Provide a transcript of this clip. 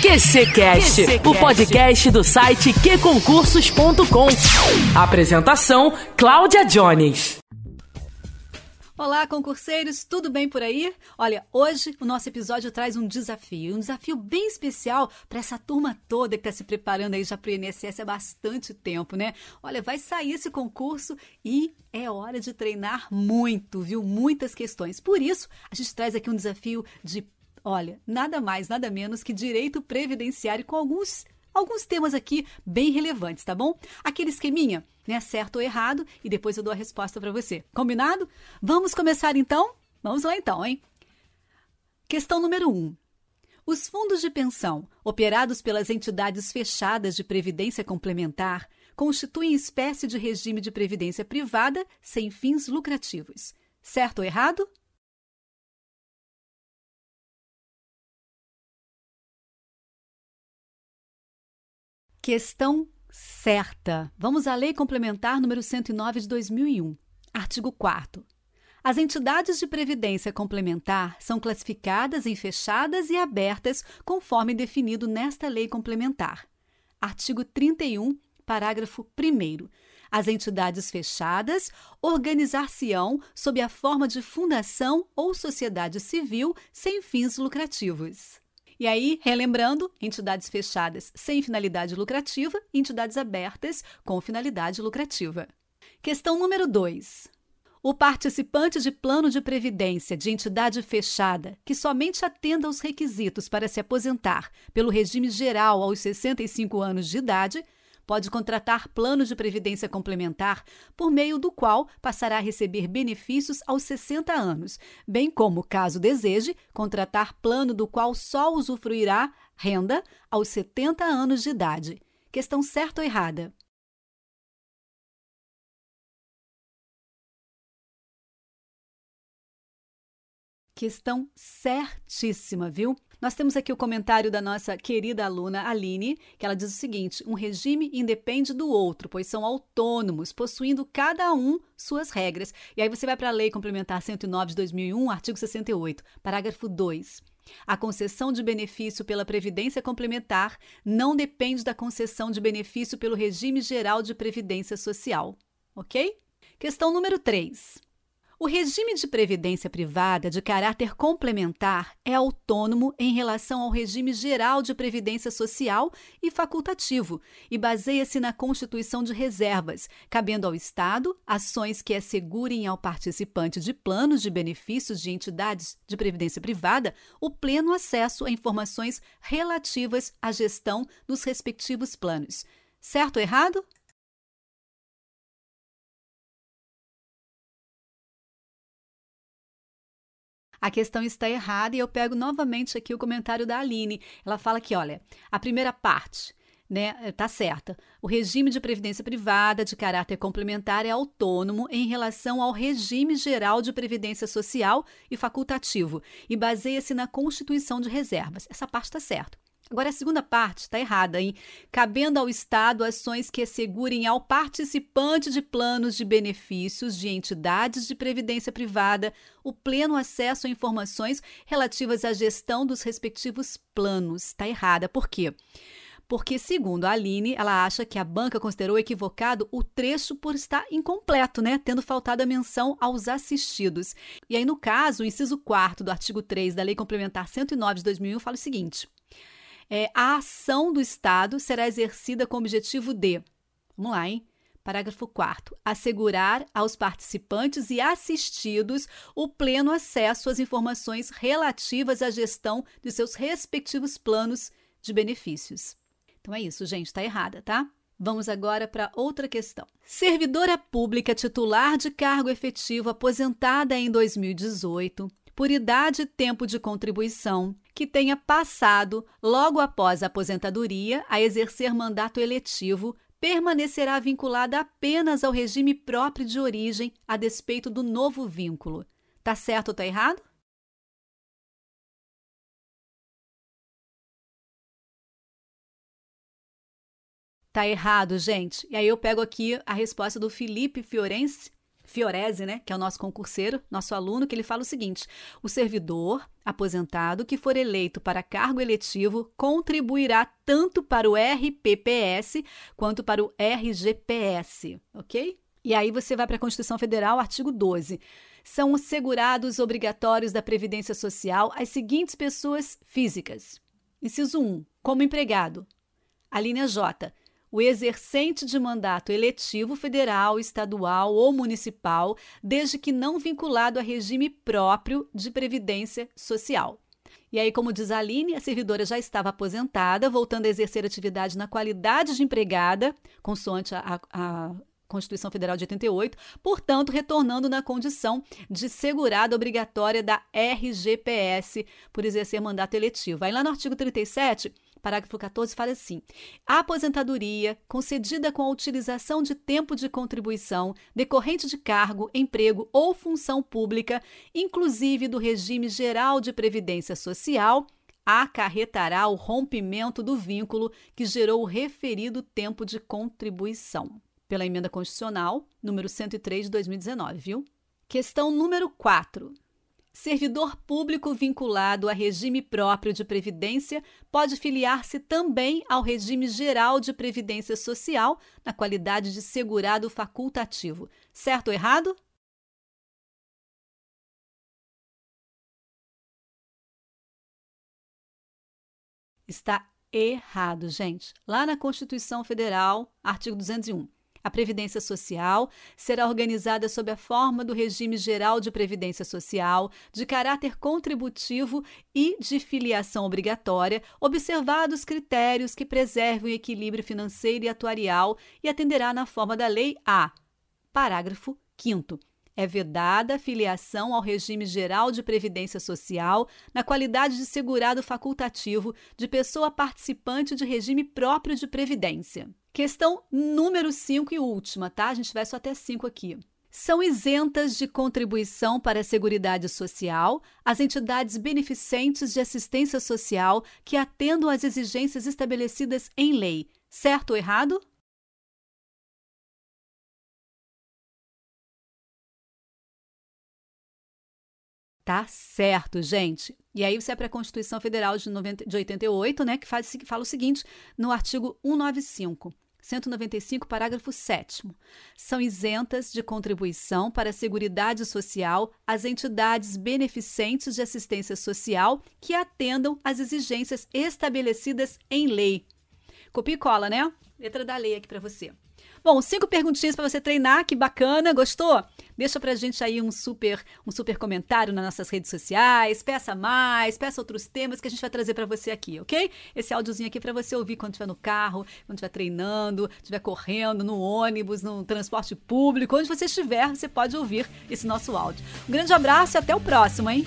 QCCast, o podcast do site qconcursos.com. Apresentação, Cláudia Jones. Olá, concurseiros, tudo bem por aí? Olha, hoje o nosso episódio traz um desafio bem especial para essa turma toda que está se preparando aí já para o INSS há bastante tempo, né? Olha, vai sair esse concurso e é hora de treinar muito, viu? Muitas questões. Por isso, a gente traz aqui um desafio de, olha, nada mais, nada menos que direito previdenciário com alguns temas aqui bem relevantes, tá bom? Aquele esqueminha, né? Certo ou errado, e depois eu dou a resposta para você. Combinado? Vamos começar então? Vamos lá então, hein? Questão número 1. Os fundos de pensão operados pelas entidades fechadas de previdência complementar constituem espécie de regime de previdência privada sem fins lucrativos. Certo ou errado? Questão certa. Vamos à Lei Complementar número 109 de 2001, artigo 4º. As entidades de previdência complementar são classificadas em fechadas e abertas conforme definido nesta Lei Complementar. Artigo 31, parágrafo 1º. As entidades fechadas organizar-se-ão sob a forma de fundação ou sociedade civil sem fins lucrativos. E aí, relembrando, entidades fechadas sem finalidade lucrativa e entidades abertas com finalidade lucrativa. Questão número 2. O participante de plano de previdência de entidade fechada que somente atenda aos requisitos para se aposentar pelo regime geral aos 65 anos de idade pode contratar plano de previdência complementar por meio do qual passará a receber benefícios aos 60 anos, bem como, caso deseje, contratar plano do qual só usufruirá renda aos 70 anos de idade. Questão certa ou errada? Questão certíssima, viu? Nós temos aqui o comentário da nossa querida aluna Aline, que ela diz o seguinte: um regime independe do outro, pois são autônomos, possuindo cada um suas regras. E aí você vai para a Lei Complementar 109 de 2001, artigo 68, parágrafo 2. A concessão de benefício pela previdência complementar não depende da concessão de benefício pelo regime geral de previdência social. Ok? Questão número 3. O regime de previdência privada de caráter complementar é autônomo em relação ao regime geral de previdência social e facultativo e baseia-se na constituição de reservas, cabendo ao Estado ações que assegurem ao participante de planos de benefícios de entidades de previdência privada o pleno acesso a informações relativas à gestão dos respectivos planos. Certo ou errado? A questão está errada e eu pego novamente aqui o comentário da Aline. Ela fala que, olha, a primeira parte, né, tá certa. O regime de previdência privada de caráter complementar é autônomo em relação ao regime geral de previdência social e facultativo e baseia-se na constituição de reservas. Essa parte está certa. Agora, a segunda parte está errada, hein? Cabendo ao Estado ações que assegurem ao participante de planos de benefícios de entidades de previdência privada o pleno acesso a informações relativas à gestão dos respectivos planos. Está errada. Por quê? Porque, segundo a Aline, ela acha que a banca considerou equivocado o trecho por estar incompleto, né? Tendo faltado a menção aos assistidos. E aí, no caso, o inciso 4º do artigo 3 da Lei Complementar 109 de 2001 fala o seguinte: a ação do Estado será exercida com o objetivo de, vamos lá, hein? Parágrafo 4º. Assegurar aos participantes e assistidos o pleno acesso às informações relativas à gestão de seus respectivos planos de benefícios. Então é isso, gente, tá errada, tá? Vamos agora para outra questão. Servidora pública titular de cargo efetivo aposentada em 2018, por idade e tempo de contribuição, que tenha passado, logo após a aposentadoria, a exercer mandato eletivo, permanecerá vinculada apenas ao regime próprio de origem, a despeito do novo vínculo. Tá certo ou tá errado? Tá errado, gente. E aí eu pego aqui a resposta do Felipe Fiorense Fiorese, né, que é o nosso concurseiro, nosso aluno, que ele fala o seguinte: o servidor aposentado que for eleito para cargo eletivo contribuirá tanto para o RPPS quanto para o RGPS, ok? E aí você vai para a Constituição Federal, artigo 12. São os segurados obrigatórios da Previdência Social as seguintes pessoas físicas. Inciso 1, como empregado. A linha J, o exercente de mandato eletivo federal, estadual ou municipal, desde que não vinculado a regime próprio de Previdência Social. E aí, como diz a Aline, a servidora já estava aposentada, voltando a exercer atividade na qualidade de empregada, consoante a Constituição Federal de 88, portanto, retornando na condição de segurada obrigatória da RGPS por exercer mandato eletivo. Aí lá no artigo 37, parágrafo 14, fala assim: a aposentadoria concedida com a utilização de tempo de contribuição decorrente de cargo, emprego ou função pública, inclusive do regime geral de previdência social, acarretará o rompimento do vínculo que gerou o referido tempo de contribuição, pela Emenda Constitucional número 103 de 2019, viu? Questão número 4. Servidor público vinculado a regime próprio de previdência pode filiar-se também ao regime geral de previdência social na qualidade de segurado facultativo. Certo ou errado? Está errado, gente. Lá na Constituição Federal, artigo 201. A Previdência Social será organizada sob a forma do regime geral de Previdência Social, de caráter contributivo e de filiação obrigatória, observados critérios que preservem o equilíbrio financeiro e atuarial, e atenderá na forma da Lei a. Parágrafo 5º. É vedada a filiação ao regime geral de previdência social na qualidade de segurado facultativo de pessoa participante de regime próprio de previdência. Questão número 5 e última, tá? A gente vai só até 5 aqui. São isentas de contribuição para a Seguridade Social as entidades beneficentes de assistência social que atendam às exigências estabelecidas em lei. Certo ou errado? Tá certo, gente. E aí você é para a Constituição Federal de 88, né, que fala o seguinte, no artigo 195, parágrafo 7º. São isentas de contribuição para a Seguridade Social as entidades beneficentes de assistência social que atendam às exigências estabelecidas em lei. Copia e cola, né? Letra da lei aqui para você. Bom, 5 perguntinhas para você treinar, que bacana, gostou? Deixa pra gente aí um super comentário nas nossas redes sociais, peça mais, peça outros temas que a gente vai trazer pra você aqui, ok? Esse áudiozinho aqui é pra você ouvir quando estiver no carro, quando estiver treinando, estiver correndo, no ônibus, no transporte público, onde você estiver, você pode ouvir esse nosso áudio. Um grande abraço e até o próximo, hein?